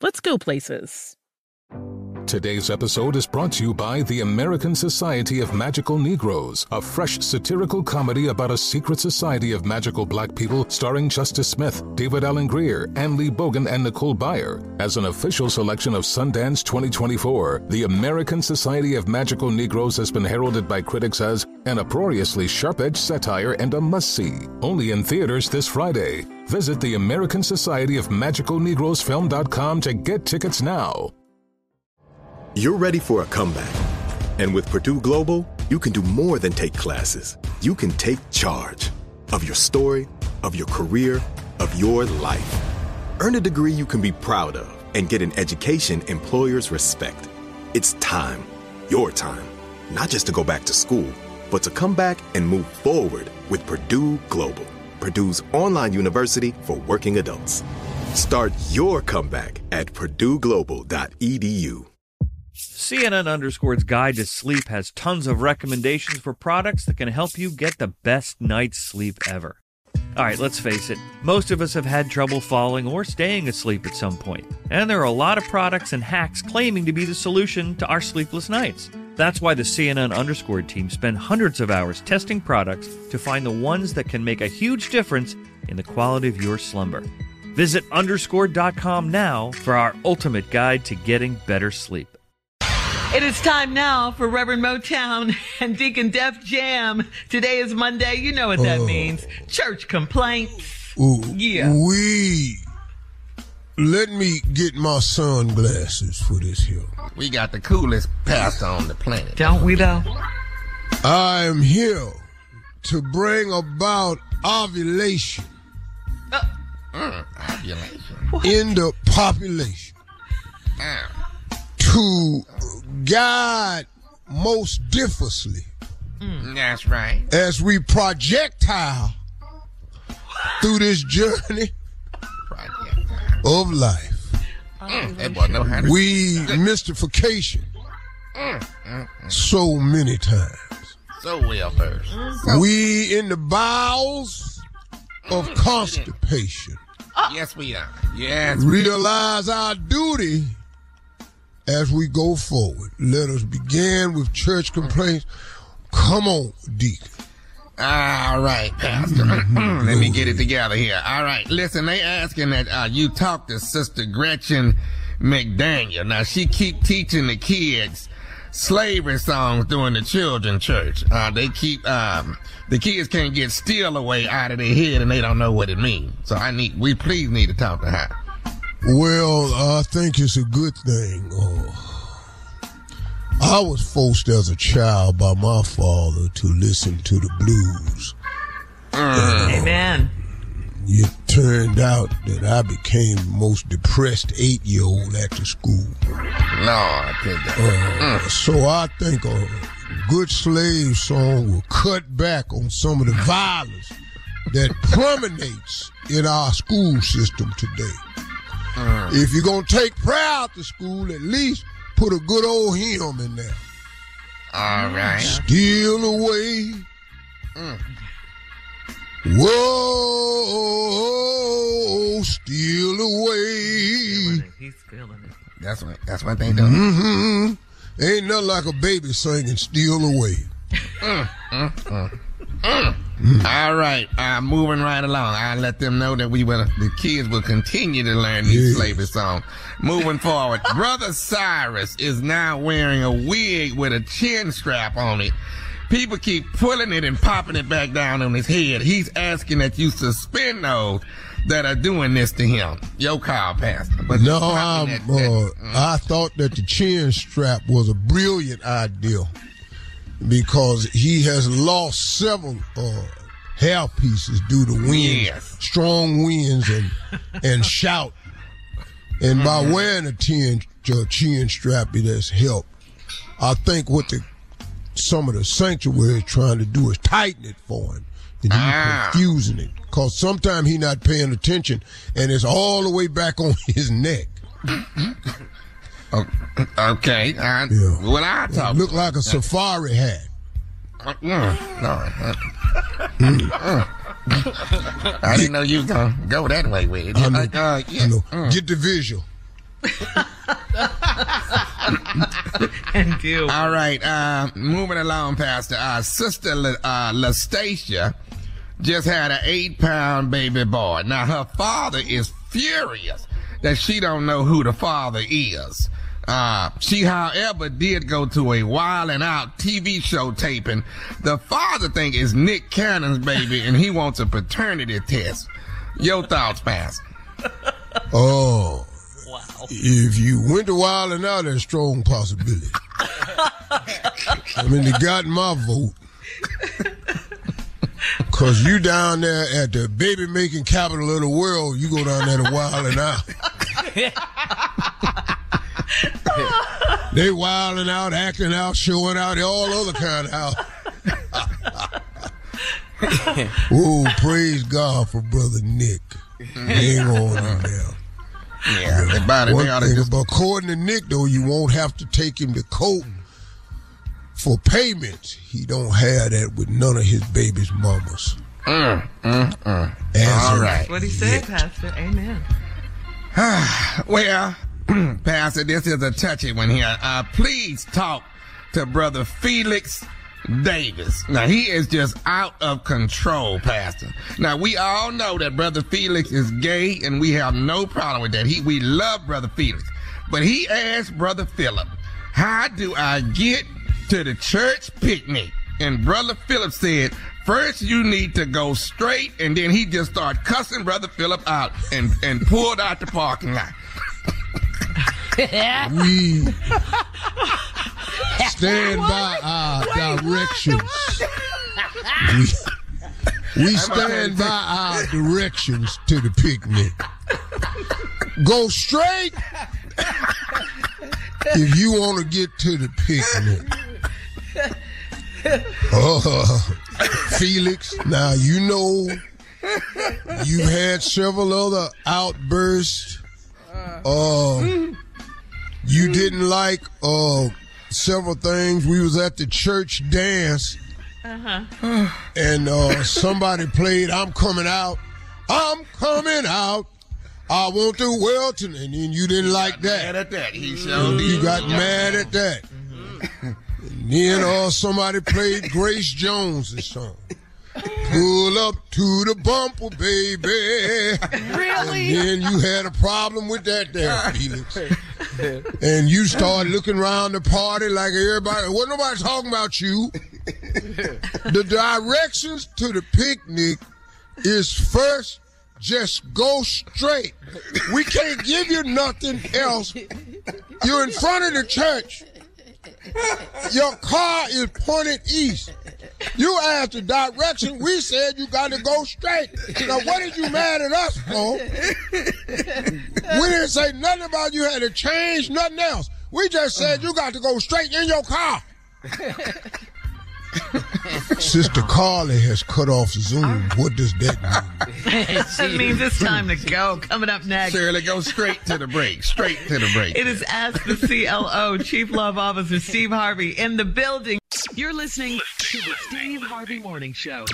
Let's go places. Today's episode is brought to you by the American Society of Magical Negroes, a fresh satirical comedy about a secret society of magical black people starring Justice Smith, David Alan Grier, Ann Leigh Bogan, and Nicole Byer. As an official selection of Sundance 2024, the American Society of Magical Negroes has been heralded by critics as an uproariously sharp-edged satire and a must-see. Only in theaters this Friday. Visit the American Society of Magical Negroes Film.com to get tickets now. You're ready for a comeback. And with Purdue Global, you can do more than take classes. You can take charge of your story, of your career, of your life. Earn a degree you can be proud of and get an education employers respect. It's time, your time, not just to go back to school, but to come back and move forward with Purdue Global, Purdue's online university for working adults. Start your comeback at PurdueGlobal.edu. CNN Underscore's Guide to Sleep has tons of recommendations for products that can help you get the best night's sleep ever. All right, let's face it. Most of us have had trouble falling or staying asleep at some point. And there are a lot of products and hacks claiming to be the solution to our sleepless nights. That's why the CNN Underscored team spend hundreds of hours testing products to find the ones that can make a huge difference in the quality of your slumber. Visit underscore.com now for our ultimate guide to getting better sleep. It is time now for Reverend Motown and Deacon Def Jam. Today is Monday. You know what that means. Church complaints. Ooh, yeah. Let me get my sunglasses for this here. We got the coolest pastor on the planet. Don't we, though? I am here to bring about ovulation. Ovulation. What? In the population. To guide most diffusely. That's right. As we projectile through this journey of life. We mystification so many times. So well versed. We in the bowels of constipation. Yes, we are. Yes. Realize our duty as we go forward. Let us begin with church complaints. Come on, Deacon. All right, Pastor. Let me get it together here. All right, listen, they asking that you talk to Sister Gretchen McDaniel. Now, she keep teaching the kids slavery songs during the children's church. They keep, the kids can't get steal away out of their head and they don't know what it means. So we please need to talk to her. Well, I think it's a good thing. I was forced as a child by my father to listen to the blues. Amen. It turned out that I became the most depressed 8-year-old at the school. So I think a good slave song will cut back on some of the violence that permeates in our school system today. If you're going to take prayer out to school, at least put a good old hymn in there. All right. Steal away. Whoa, steal away. He's feeling it. That's what they do. Ain't nothing like a baby singing steal away. All right, moving right along. I let them know that the kids will continue to learn these slavery songs. Moving forward, Brother Cyrus is now wearing a wig with a chin strap on it. People keep pulling it and popping it back down on his head. He's asking that you suspend those that are doing this to him. Your call, Pastor. But no, I thought that the chin strap was a brilliant idea, because he has lost several hairpieces due to winds, strong winds, and shout. And by wearing a chin strap, it has helped. I think what some of the sanctuaries trying to do is tighten it for him. And he's confusing it. Because sometimes he's not paying attention, and it's all the way back on his neck. Okay. What I talk look like a safari hat. I didn't know you was going to go that way with it. I know. I know. Get the visual. And deal. All right, moving along, Pastor. Our sister LaStacia just had an 8-pound baby boy. Now her father is furious that she don't know who the father is. She, however, did go to a Wild 'N Out TV show taping. The father thing is Nick Cannon's baby, and he wants a paternity test. Your thoughts, Pastor? Oh. Wow. If you went to Wild 'N Out, there's a strong possibility. I mean, they got my vote. Because you down there at the baby-making capital of the world, you go down there to Wild 'N Out. They wilding out, acting out, showing out, all other kind of out. Oh, praise God for Brother Nick. Hang on in there. Yeah, about according to Nick, though, you won't have to take him to court for payments. He don't have that with none of his baby's mamas. All right. That's what he said, Pastor. Amen. Well, Pastor, this is a touchy one here. Please talk to Brother Felix Davis. Now, he is just out of control, Pastor. Now, we all know that Brother Felix is gay, and we have no problem with that. We love Brother Felix. But he asked Brother Philip, how do I get to the church picnic? And Brother Philip said, first you need to go straight, and then he just started cussing Brother Philip out and pulled out the parking lot. We stand by our directions. We stand by our directions to the picnic. Go straight if you want to get to the picnic. Felix, now you know you've had several other outbursts. You didn't like several things. We was at the church dance, and somebody played I'm coming out, I want the world to, and then you didn't like that. Mad at that. You got mad at that. And then somebody played Grace Jones' song. Pull up to the bumper, baby. Really? And then you had a problem with that there, Felix. And you started looking around the party like everybody. Well, nobody's talking about you. The directions to the picnic is first, just go straight. We can't give you nothing else. You're in front of the church. Your car is pointed east. You asked the direction. We said you got to go straight. Now, what did you mad at us for? We didn't say nothing about you had to change, nothing else. We just said you got to go straight in your car. Sister Carly has cut off Zoom. What does that mean? That means it's time to go. Coming up next. Shirley, go straight to the break. Straight to the break. It is Ask the CLO, Chief Love Officer Steve Harvey in the building. You're listening to the Steve Harvey Morning Show.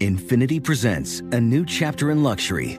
Infiniti presents a new chapter in luxury.